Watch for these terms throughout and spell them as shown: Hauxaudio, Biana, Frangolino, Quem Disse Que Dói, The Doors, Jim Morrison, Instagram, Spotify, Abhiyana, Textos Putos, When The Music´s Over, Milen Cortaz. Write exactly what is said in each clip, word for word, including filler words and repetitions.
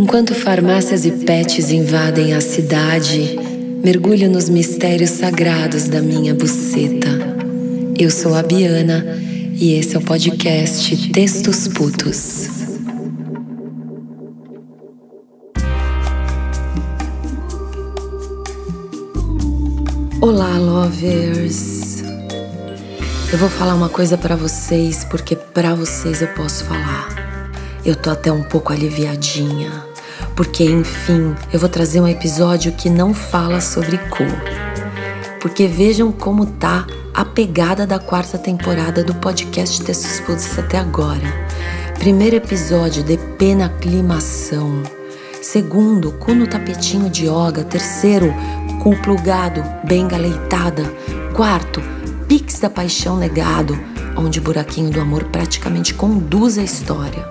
Enquanto farmácias e pets invadem a cidade, mergulho nos mistérios sagrados da minha buceta. Eu sou a Biana e esse é o podcast Textos Putos. Olá, lovers! Eu vou falar uma coisa pra vocês, porque pra vocês eu posso falar. Eu tô até um pouco aliviadinha, porque, enfim, eu vou trazer um episódio que não fala sobre cu. Porque vejam como tá a pegada da quarta temporada do podcast Textos Putos até agora. Primeiro episódio, de pena climação. Segundo, cu no tapetinho de yoga. Terceiro, cu plugado, benga leitada. Quarto, pix da paixão negado, onde o buraquinho do amor praticamente conduz a história.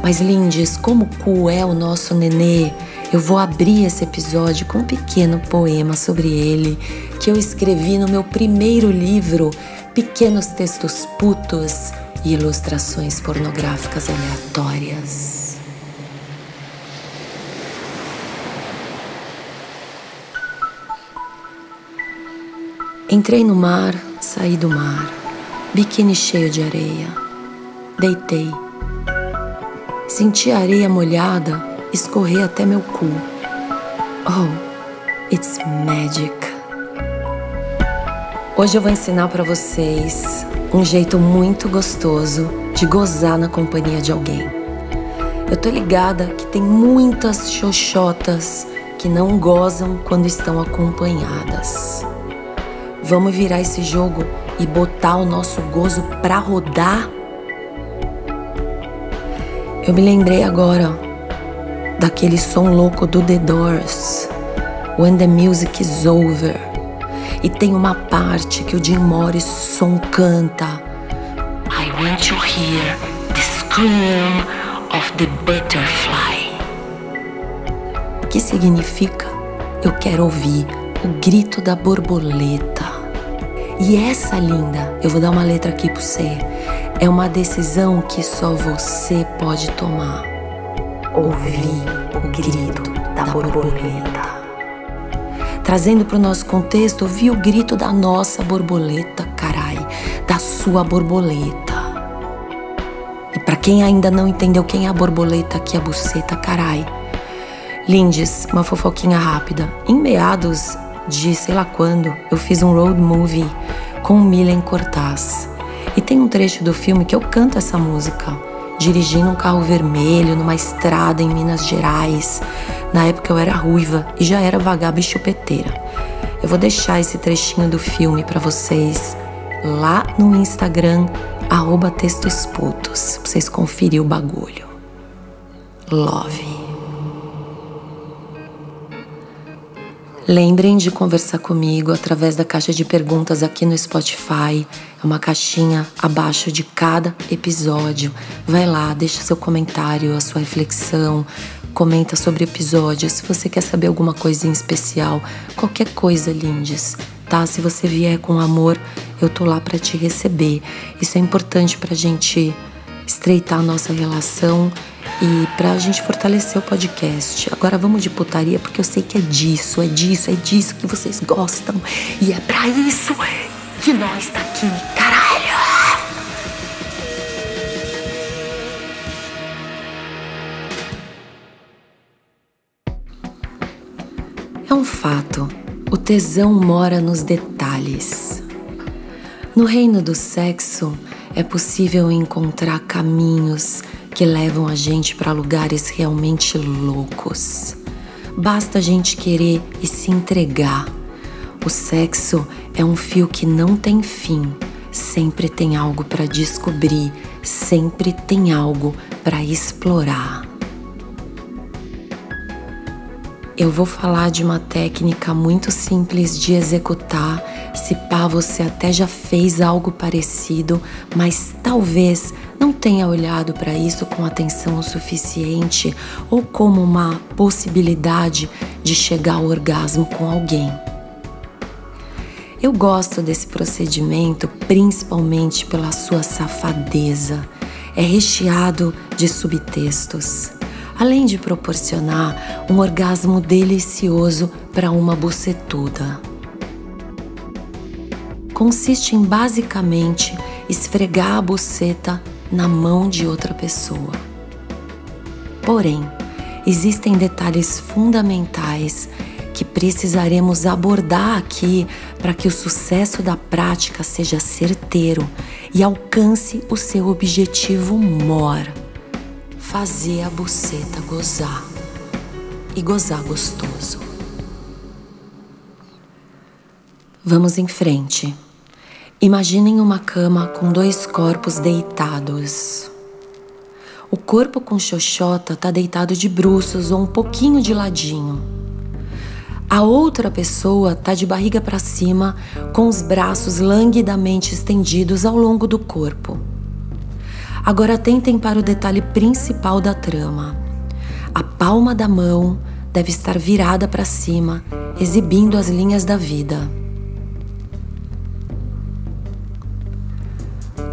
Mas, lindes, como o cu é o nosso nenê, eu vou abrir esse episódio com um pequeno poema sobre ele que eu escrevi no meu primeiro livro, Pequenos Textos Putos e Ilustrações Pornográficas Aleatórias. Entrei no mar, saí do mar, biquíni cheio de areia. Deitei. Senti a areia molhada escorrer até meu cu. Oh, it's magic. Hoje eu vou ensinar pra vocês um jeito muito gostoso de gozar na companhia de alguém. Eu tô ligada que tem muitas xoxotas que não gozam quando estão acompanhadas. Vamos virar esse jogo e botar o nosso gozo pra rodar? Eu me lembrei agora daquele som louco do The Doors, When The Music's Over. E tem uma parte que o Jim Morrison canta: I want to hear the scream of the butterfly. Que significa: eu quero ouvir o grito da borboleta. E essa, linda, eu vou dar uma letra aqui pra você, é uma decisão que só você pode tomar. Ouvir o grito da borboleta. Trazendo pro nosso contexto, ouvir o grito da nossa borboleta, carai, da sua borboleta. E pra quem ainda não entendeu quem é a borboleta, aqui é a buceta, carai. Lindes, uma fofoquinha rápida. Em meados de sei lá quando, eu fiz um road movie com Milen Cortaz. E tem um trecho do filme que eu canto essa música, dirigindo um carro vermelho numa estrada em Minas Gerais. Na época eu era ruiva e já era vagaba e chupeteira. Eu vou deixar esse trechinho do filme pra vocês lá no Instagram, arroba Textos Putos, pra vocês conferirem o bagulho. Love. Lembrem de conversar comigo através da caixa de perguntas aqui no Spotify. É uma caixinha abaixo de cada episódio. Vai lá, deixa seu comentário, a sua reflexão. Comenta sobre o episódio. Se você quer saber alguma coisa em especial, qualquer coisa, lindes, tá? Se você vier com amor, eu tô lá pra te receber. Isso é importante pra gente estreitar a nossa relação e pra gente fortalecer o podcast. Agora vamos de putaria, porque eu sei que é disso, é disso, é disso que vocês gostam. E é pra isso que nós tá aqui, caralho! É um fato, o tesão mora nos detalhes. No reino do sexo, é possível encontrar caminhos que levam a gente para lugares realmente loucos. Basta a gente querer e se entregar. O sexo é um fio que não tem fim. Sempre tem algo para descobrir, sempre tem algo para explorar. Eu vou falar de uma técnica muito simples de executar. Se pá, você até já fez algo parecido, mas talvez não tenha olhado para isso com atenção o suficiente ou como uma possibilidade de chegar ao orgasmo com alguém. Eu gosto desse procedimento principalmente pela sua safadeza. É recheado de subtextos. além de proporcionar um orgasmo delicioso para uma bucetuda. Consiste em basicamente esfregar a buceta na mão de outra pessoa. Porém, existem detalhes fundamentais que precisaremos abordar aqui para que o sucesso da prática seja certeiro e alcance o seu objetivo maior: fazer a buceta gozar e gozar gostoso. Vamos em frente. Imaginem uma cama com dois corpos deitados. O corpo com xoxota está deitado de bruços ou um pouquinho de ladinho. A outra pessoa está de barriga para cima, com os braços languidamente estendidos ao longo do corpo. Agora atentem para o detalhe principal da trama. A palma da mão deve estar virada para cima, exibindo as linhas da vida.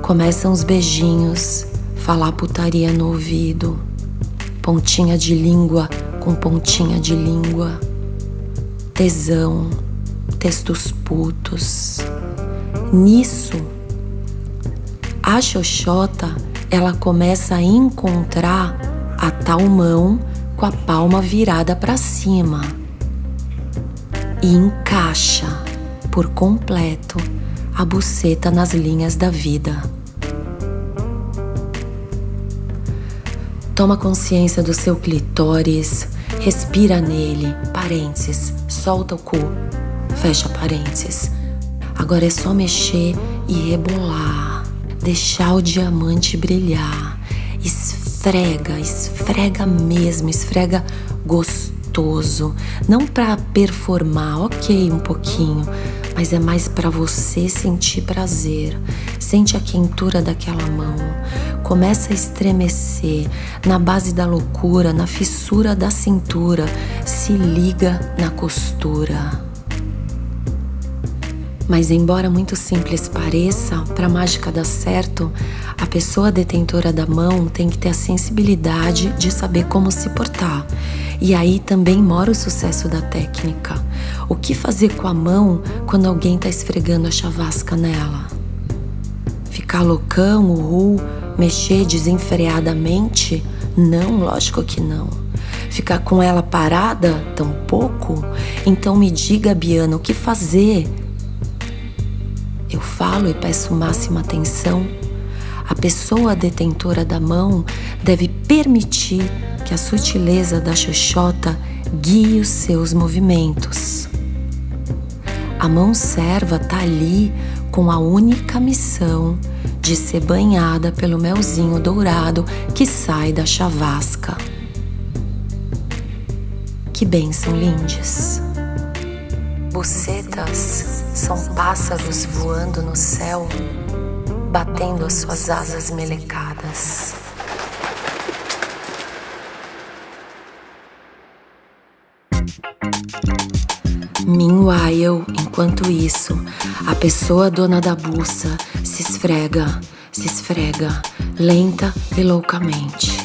Começam os beijinhos, falar putaria no ouvido, pontinha de língua com pontinha de língua, tesão, textos putos. Nisso, a xoxota, ela começa a encontrar a tal mão com a palma virada para cima e encaixa por completo a buceta nas linhas da vida. Toma consciência do seu clitóris, respira nele, parênteses, solta o cu, fecha parênteses. Agora é só mexer e rebolar, deixar o diamante brilhar, esfrega, esfrega mesmo, esfrega gostoso, não para performar, ok, um pouquinho, mas é mais para você sentir prazer. Sente a quentura daquela mão. Começa a estremecer na base da loucura, na fissura da cintura. Se liga na costura. Mas embora muito simples pareça, para a mágica dar certo, a pessoa detentora da mão tem que ter a sensibilidade de saber como se portar. E aí também mora o sucesso da técnica. O que fazer com a mão quando alguém está esfregando a chavasca nela? Ficar loucão, uhul, mexer desenfreadamente? Não, lógico que não. Ficar com ela parada? Tampouco. Então me diga, Biana, o que fazer? Eu falo e peço máxima atenção. A pessoa detentora da mão deve permitir que a sutileza da xoxota guie os seus movimentos. A mão serva está ali com a única missão de ser banhada pelo melzinho dourado que sai da chavasca. Que bênção, lindes! Bucetas são pássaros voando no céu, batendo as suas asas melecadas. Meanwhile, enquanto isso, a pessoa dona da buça se esfrega, se esfrega, lenta e loucamente,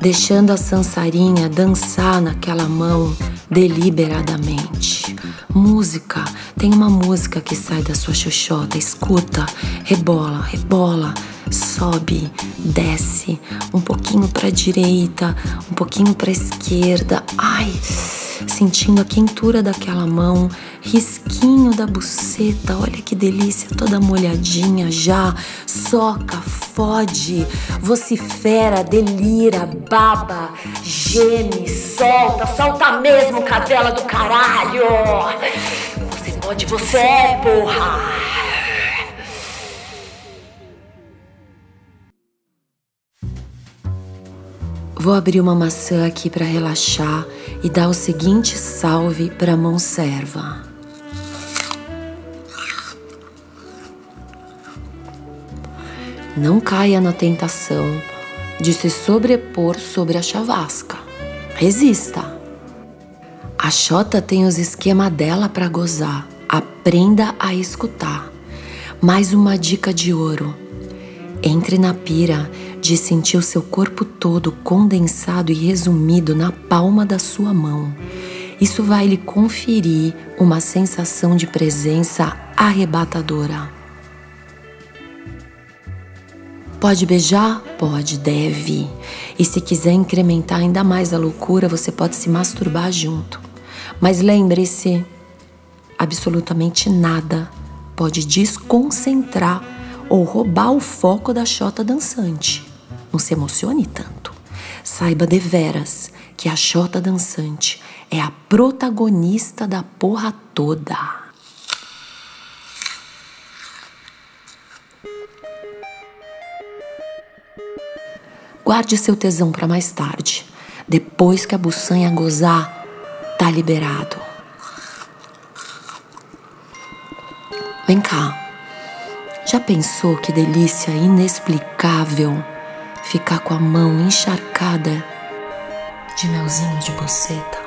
deixando a sansarinha dançar naquela mão deliberadamente. Música, tem uma música que sai da sua xoxota, escuta, rebola, rebola, sobe, desce, um pouquinho para a direita, um pouquinho para a esquerda, ai... Sentindo a quentura daquela mão, risquinho da buceta, olha que delícia, toda molhadinha já, soca, fode, vocifera, delira, baba, geme, solta, solta mesmo, cadela do caralho, você pode, você é, porra! Vou abrir uma maçã aqui para relaxar e dar o seguinte salve para a mão serva. Não caia na tentação de se sobrepor sobre a chavasca. Resista. A xota tem os esquemas dela para gozar. Aprenda a escutar. Mais uma dica de ouro. Entre na pira de sentir o seu corpo todo condensado e resumido na palma da sua mão. Isso vai lhe conferir uma sensação de presença arrebatadora. Pode beijar? Pode, deve. E se quiser incrementar ainda mais a loucura, você pode se masturbar junto. Mas lembre-se, absolutamente nada pode desconcentrar ou roubar o foco da xota dançante. Não se emocione tanto. Saiba deveras que a xota dançante é a protagonista da porra toda. Guarde seu tesão para mais tarde. Depois que a buçanha gozar, tá liberado. Vem cá. Já pensou que delícia inexplicável ficar com a mão encharcada de melzinho de buceta?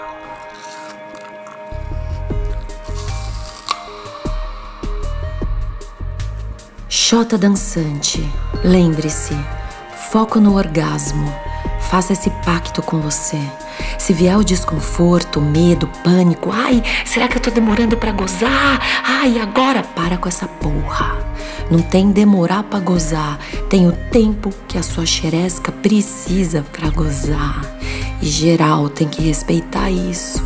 Xota dançante, lembre-se, foco no orgasmo. Faça esse pacto com você. Se vier o desconforto, medo, pânico, ai, será que eu tô demorando pra gozar? Ai, agora para com essa porra. Não tem demorar pra gozar, tem o tempo que a sua xeresca precisa pra gozar. E geral tem que respeitar isso.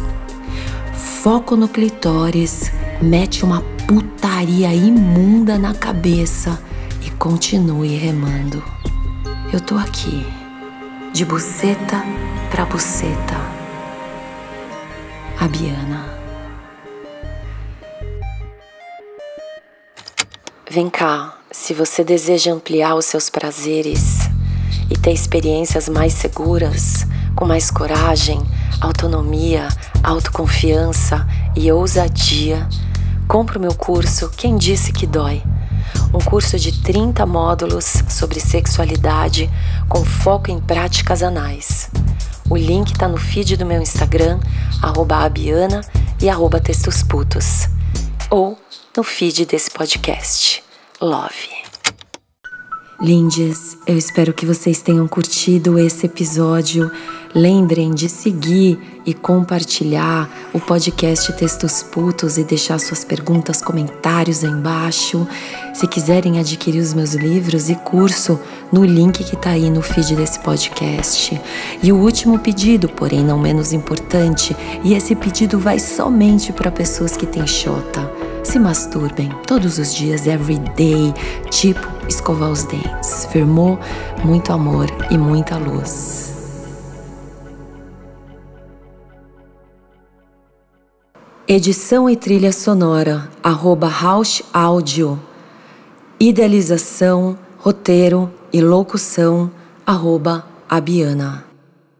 Foco no clitóris, mete uma putaria imunda na cabeça e continue remando. Eu tô aqui, de buceta pra buceta. Abhiyana. Vem cá, se você deseja ampliar os seus prazeres e ter experiências mais seguras, com mais coragem, autonomia, autoconfiança e ousadia, compre o meu curso Quem Disse Que Dói. Um curso de trinta módulos sobre sexualidade com foco em práticas anais. O link está no feed do meu Instagram, arroba Abhiyana e arroba Textos Putos. Ou no feed desse podcast. Love. Lindes, eu espero que vocês tenham curtido esse episódio. Lembrem de seguir e compartilhar o podcast Textos Putos e deixar suas perguntas, comentários aí embaixo. Se quiserem adquirir os meus livros e curso, no link que tá aí no feed desse podcast. E o último pedido, porém não menos importante, e esse pedido vai somente para pessoas que têm xota. Se masturbem todos os dias, every day, tipo escovar os dentes. Firmou? Muito amor e muita luz. Edição e trilha sonora, arroba Hauxaudio. Idealização, roteiro e locução, arroba Abhiyana.